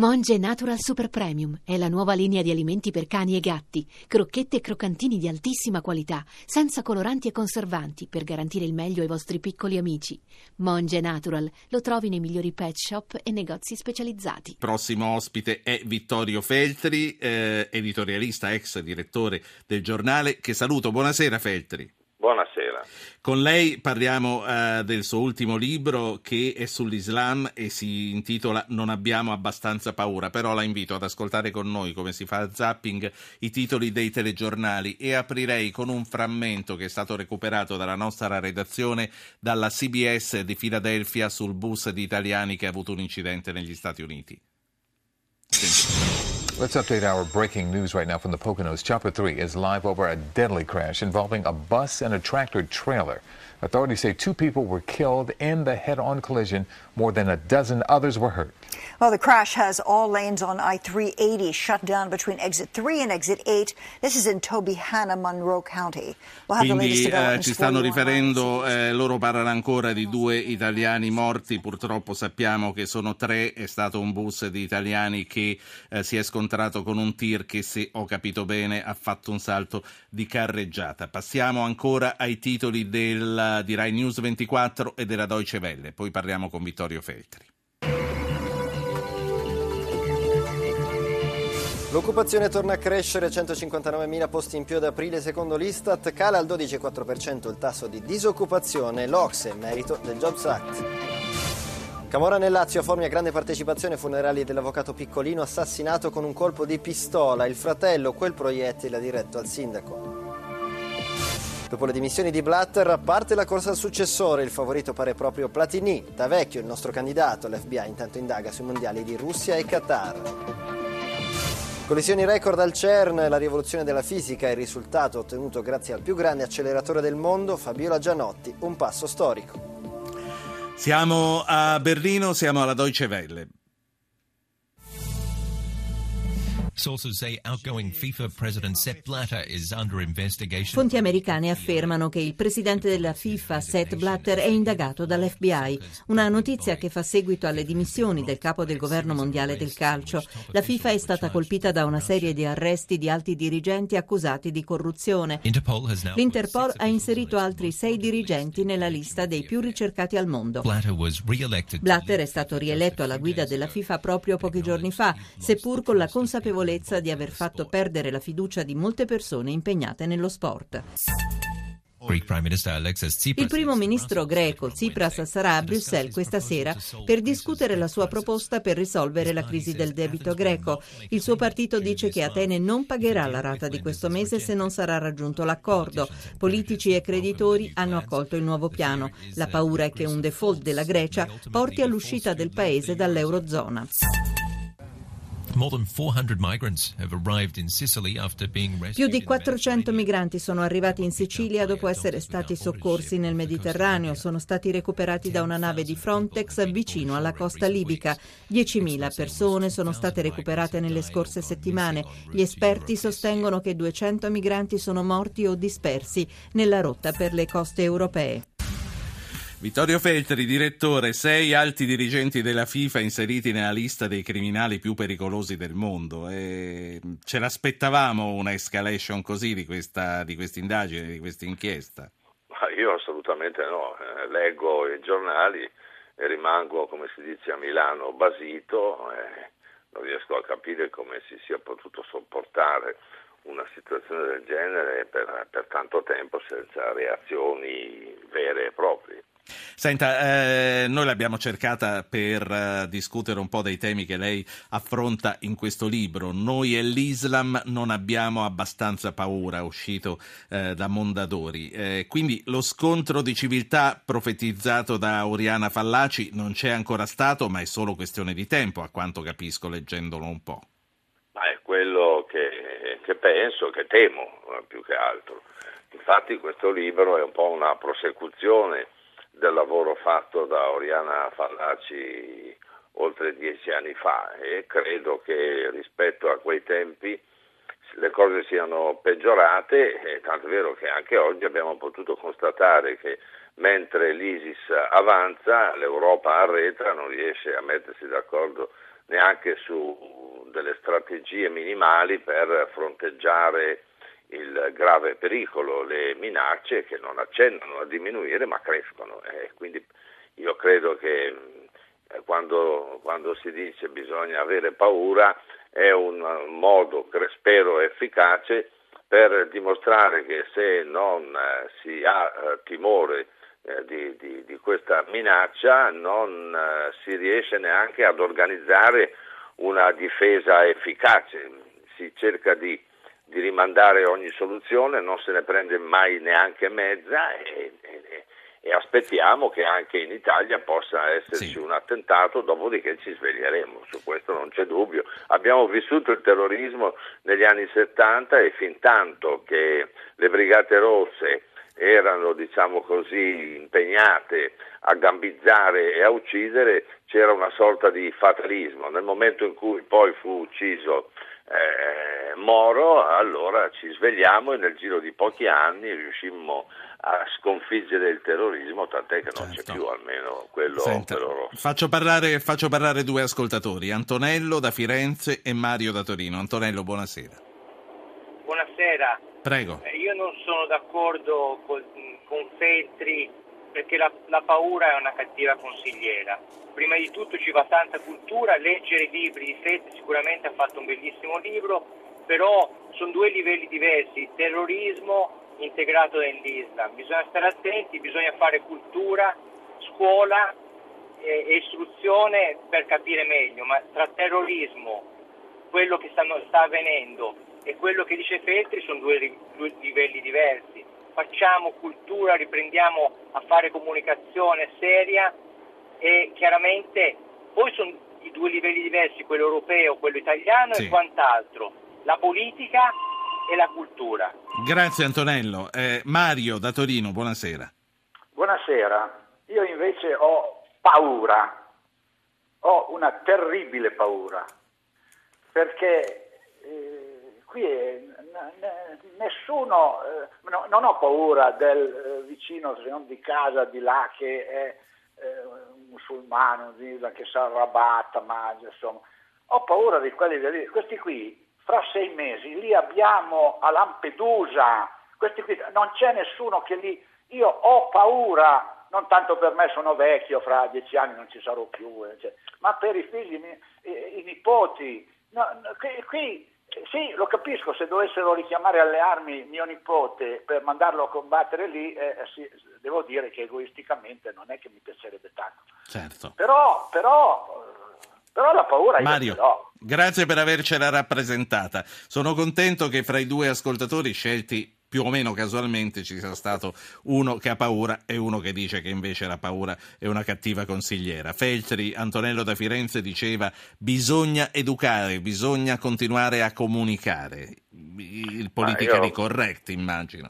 Monge Natural Super Premium è la nuova linea di alimenti per cani e gatti, crocchette e croccantini di altissima qualità, senza coloranti e conservanti, per garantire il meglio ai vostri piccoli amici. Monge Natural lo trovi nei migliori pet shop e negozi specializzati. Prossimo ospite è Vittorio Feltri, editorialista, ex direttore del Giornale, che saluto. Buonasera Feltri. Buonasera. Con lei parliamo del suo ultimo libro, che è sull'Islam e si intitola Non abbiamo abbastanza paura, però la invito ad ascoltare con noi, come si fa a Zapping, i titoli dei telegiornali, e aprirei con un frammento che è stato recuperato dalla nostra redazione dalla CBS di Filadelfia sul bus di italiani che ha avuto un incidente negli Stati Uniti. Senti. Let's update our breaking news right now from the Poconos. Chopper 3 is live over a deadly crash involving a bus and a tractor trailer. Authorities say 2 people were killed in the head-on collision. More than a dozen others were hurt. Well, the crash has all lanes on I-380 shut down between Exit 3 and Exit 8. This is in Tobyhanna, Monroe County. We'll have the latest developments. Ci stanno riferendo, loro parlano ancora di 2 italiani morti. Purtroppo sappiamo che sono 3. È stato un bus di italiani che si è scontrato con un tir che, se ho capito bene, ha fatto un salto di carreggiata. Passiamo ancora ai titoli di Rai News 24 e della Deutsche Welle. Poi parliamo con Vittorio Feltri. L'occupazione torna a crescere, 159.000 posti in più ad aprile secondo l'Istat, cala al 12,4% il tasso di disoccupazione, l'OCSE in merito del Jobs Act. Camorra nel Lazio, a Formia grande partecipazione, funerali dell'avvocato Piccolino assassinato con un colpo di pistola, il fratello quel proiettile ha diretto al sindaco. Dopo le dimissioni di Blatter parte la corsa al successore, il favorito pare proprio Platini. Tavecchio, il nostro candidato, l'FBI intanto indaga sui mondiali di Russia e Qatar. Collisioni record al CERN, la rivoluzione della fisica è il risultato ottenuto grazie al più grande acceleratore del mondo, Fabiola Gianotti, un passo storico. Siamo a Berlino, siamo alla Deutsche Welle. Sources say outgoing FIFA president Sepp Blatter is under investigation. Fonti americane affermano che il presidente della FIFA, Sepp Blatter, è indagato dall'FBI, una notizia che fa seguito alle dimissioni del capo del governo mondiale del calcio. La FIFA è stata colpita da una serie di arresti di alti dirigenti accusati di corruzione. L'Interpol ha inserito altri 6 dirigenti nella lista dei più ricercati al mondo. Blatter è stato rieletto alla guida della FIFA proprio pochi giorni fa, seppur con la consapevolezza di aver fatto perdere la fiducia di molte persone impegnate nello sport. Il primo ministro greco Tsipras sarà a Bruxelles questa sera per discutere la sua proposta per risolvere la crisi del debito greco. Il suo partito dice che Atene non pagherà la rata di questo mese se non sarà raggiunto l'accordo. Politici e creditori hanno accolto il nuovo piano. La paura è che un default della Grecia porti all'uscita del paese dall'eurozona. Più di 400 migranti sono arrivati in Sicilia dopo essere stati soccorsi nel Mediterraneo. Sono stati recuperati da una nave di Frontex vicino alla costa libica. 10.000 persone sono state recuperate nelle scorse settimane. Gli esperti sostengono che 200 migranti sono morti o dispersi nella rotta per le coste europee. Vittorio Feltri, direttore, 6 alti dirigenti della FIFA inseriti nella lista dei criminali più pericolosi del mondo. Ce l'aspettavamo una escalation così di questa indagine, di questa inchiesta? Ma io assolutamente no. Leggo i giornali e rimango, come si dice a Milano, basito. Non riesco a capire come si sia potuto sopportare una situazione del genere per tanto tempo senza reazioni vere e proprie. Senta, noi l'abbiamo cercata per discutere un po' dei temi che lei affronta in questo libro. Noi e l'Islam non abbiamo abbastanza paura, uscito da Mondadori. Quindi lo scontro di civiltà profetizzato da Oriana Fallaci non c'è ancora stato, ma è solo questione di tempo, a quanto capisco leggendolo un po'. Ma è quello che penso, che temo più che altro. Infatti questo libro è un po' una prosecuzione del lavoro fatto da Oriana Fallaci oltre 10 anni fa, e credo che rispetto a quei tempi le cose siano peggiorate, e tanto è vero che anche oggi abbiamo potuto constatare che mentre l'ISIS avanza l'Europa arretra, non riesce a mettersi d'accordo neanche su delle strategie minimali per fronteggiare il grave pericolo, le minacce che non accennano a diminuire ma crescono. Quindi io credo che quando si dice bisogna avere paura è un modo, spero, efficace per dimostrare che se non si ha timore di questa minaccia non si riesce neanche ad organizzare una difesa efficace, si cerca di rimandare ogni soluzione, non se ne prende mai neanche mezza e aspettiamo che anche in Italia possa esserci un attentato, dopodiché ci sveglieremo, su questo non c'è dubbio. Abbiamo vissuto il terrorismo negli anni 70 e fin tanto che le Brigate Rosse erano, diciamo così, impegnate a gambizzare e a uccidere, c'era una sorta di fatalismo. Nel momento in cui poi fu ucciso Moro, allora ci svegliamo e nel giro di pochi anni riuscimmo a sconfiggere il terrorismo, tant'è che non c'è più, almeno quello. Senta, faccio parlare due ascoltatori, Antonello da Firenze e Mario da Torino. Antonello, buonasera. Buonasera. Prego. Io non sono d'accordo con Feltri perché la paura è una cattiva consigliera. Prima di tutto ci va tanta cultura, leggere i libri di Feltri, sicuramente ha fatto un bellissimo libro, però sono due livelli diversi, il terrorismo integrato nell'Islam. Bisogna stare attenti, bisogna fare cultura, scuola e istruzione per capire meglio, ma tra terrorismo, quello che sta avvenendo e quello che dice Feltri sono due livelli diversi. Facciamo cultura, riprendiamo a fare comunicazione seria e chiaramente poi sono i due livelli diversi, quello europeo, quello italiano e quant'altro, la politica e la cultura. Grazie Antonello. Mario da Torino, buonasera. Buonasera, io invece ho paura, ho una terribile paura, perché qui nessuno, non ho paura del vicino se non di casa di là che è musulmano, che si arrabatta, ma insomma, ho paura di quelli di lì. Questi qui, fra 6 mesi, li abbiamo a Lampedusa, questi qui, non c'è nessuno che li... Io ho paura, non tanto per me, sono vecchio, fra 10 anni non ci sarò più, ma per i figli, i nipoti, qui... Sì, lo capisco, se dovessero richiamare alle armi mio nipote per mandarlo a combattere lì, sì, devo dire che egoisticamente non è che mi piacerebbe tanto. Certo. Però la paura Mario, io ce l'ho. Grazie per avercela rappresentata. Sono contento che fra i due ascoltatori scelti più o meno casualmente ci sia stato uno che ha paura e uno che dice che invece la paura è una cattiva consigliera. Feltri, Antonello da Firenze diceva bisogna educare, bisogna continuare a comunicare, il politically correct immagino.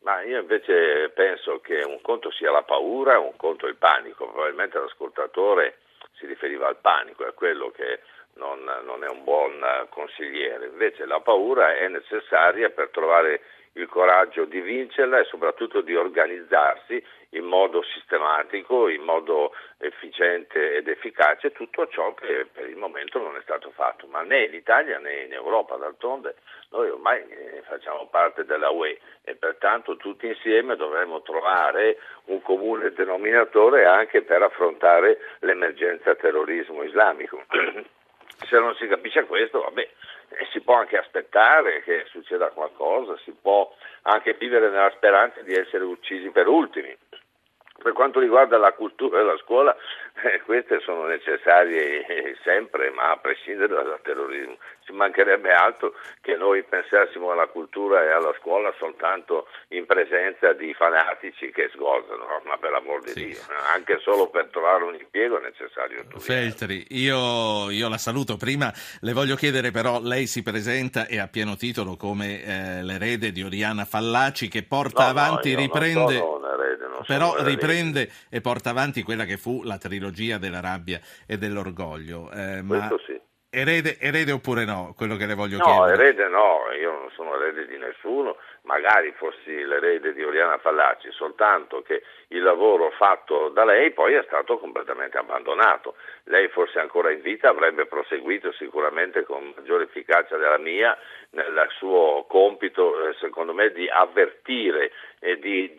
Ma io invece penso che un conto sia la paura e un conto il panico, probabilmente l'ascoltatore si riferiva al panico, è quello che non è un buon consigliere, invece la paura è necessaria per trovare il coraggio di vincerla e soprattutto di organizzarsi in modo sistematico, in modo efficiente ed efficace, tutto ciò che per il momento non è stato fatto, ma né in Italia né in Europa. D'altronde noi ormai facciamo parte della UE e pertanto tutti insieme dovremo trovare un comune denominatore anche per affrontare l'emergenza terrorismo islamico. Se non si capisce questo, vabbè, si può anche aspettare che succeda qualcosa, si può anche vivere nella speranza di essere uccisi per ultimi. Per quanto riguarda la cultura e la scuola, queste sono necessarie sempre, ma a prescindere dal terrorismo. Ci mancherebbe altro che noi pensassimo alla cultura e alla scuola soltanto in presenza di fanatici che sgozzano, no? Ma per amor di Dio, anche solo per trovare un impiego è necessario tutto. Feltri, io la saluto. Prima le voglio chiedere però, lei si presenta e a pieno titolo come l'erede di Oriana Fallaci che porta avanti, riprende... Però riprende e porta avanti quella che fu la trilogia della rabbia e dell'orgoglio. Ma erede oppure no? Quello che le voglio chiedere. No, erede no, io non sono erede di nessuno magari fossi l'erede di Oriana Fallaci, soltanto che il lavoro fatto da lei poi è stato completamente abbandonato. Lei forse ancora in vita avrebbe proseguito sicuramente con maggiore efficacia della mia nel suo compito, secondo me, di avvertire e di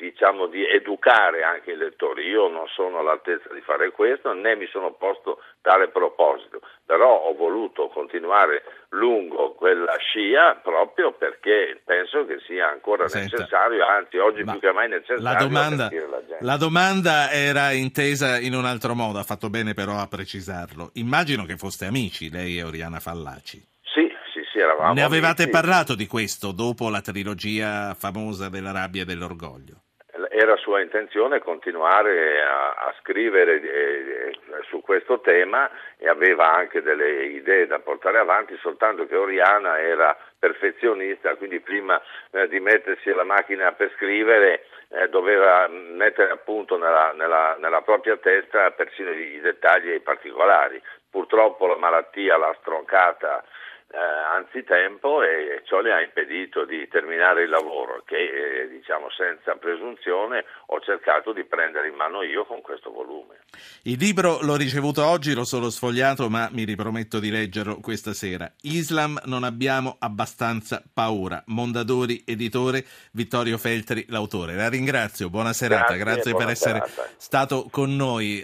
educare anche i lettori. Io non sono all'altezza di fare questo, né mi sono posto tale proposito, però ho voluto continuare lungo quella scia proprio perché penso che sia ancora necessario, anzi oggi più che mai necessario. La domanda era intesa in un altro modo, ha fatto bene però a precisarlo. Immagino che foste amici lei e Oriana Fallaci. Sì, eravamo. Ne avevate parlato di questo dopo la trilogia famosa della rabbia e dell'orgoglio? Era sua intenzione continuare a scrivere su questo tema e aveva anche delle idee da portare avanti, soltanto che Oriana era perfezionista, quindi prima di mettersi alla macchina per scrivere doveva mettere a punto nella propria testa persino i dettagli e i particolari. Purtroppo la malattia l'ha stroncata anzitempo e ciò le ha impedito di terminare il lavoro che senza presunzione ho cercato di prendere in mano io con questo volume. Il libro l'ho ricevuto oggi, l'ho solo sfogliato, ma mi riprometto di leggerlo questa sera. Islam non abbiamo abbastanza paura, Mondadori editore, Vittorio Feltri l'autore. La ringrazio, buona serata, grazie per essere stato con noi.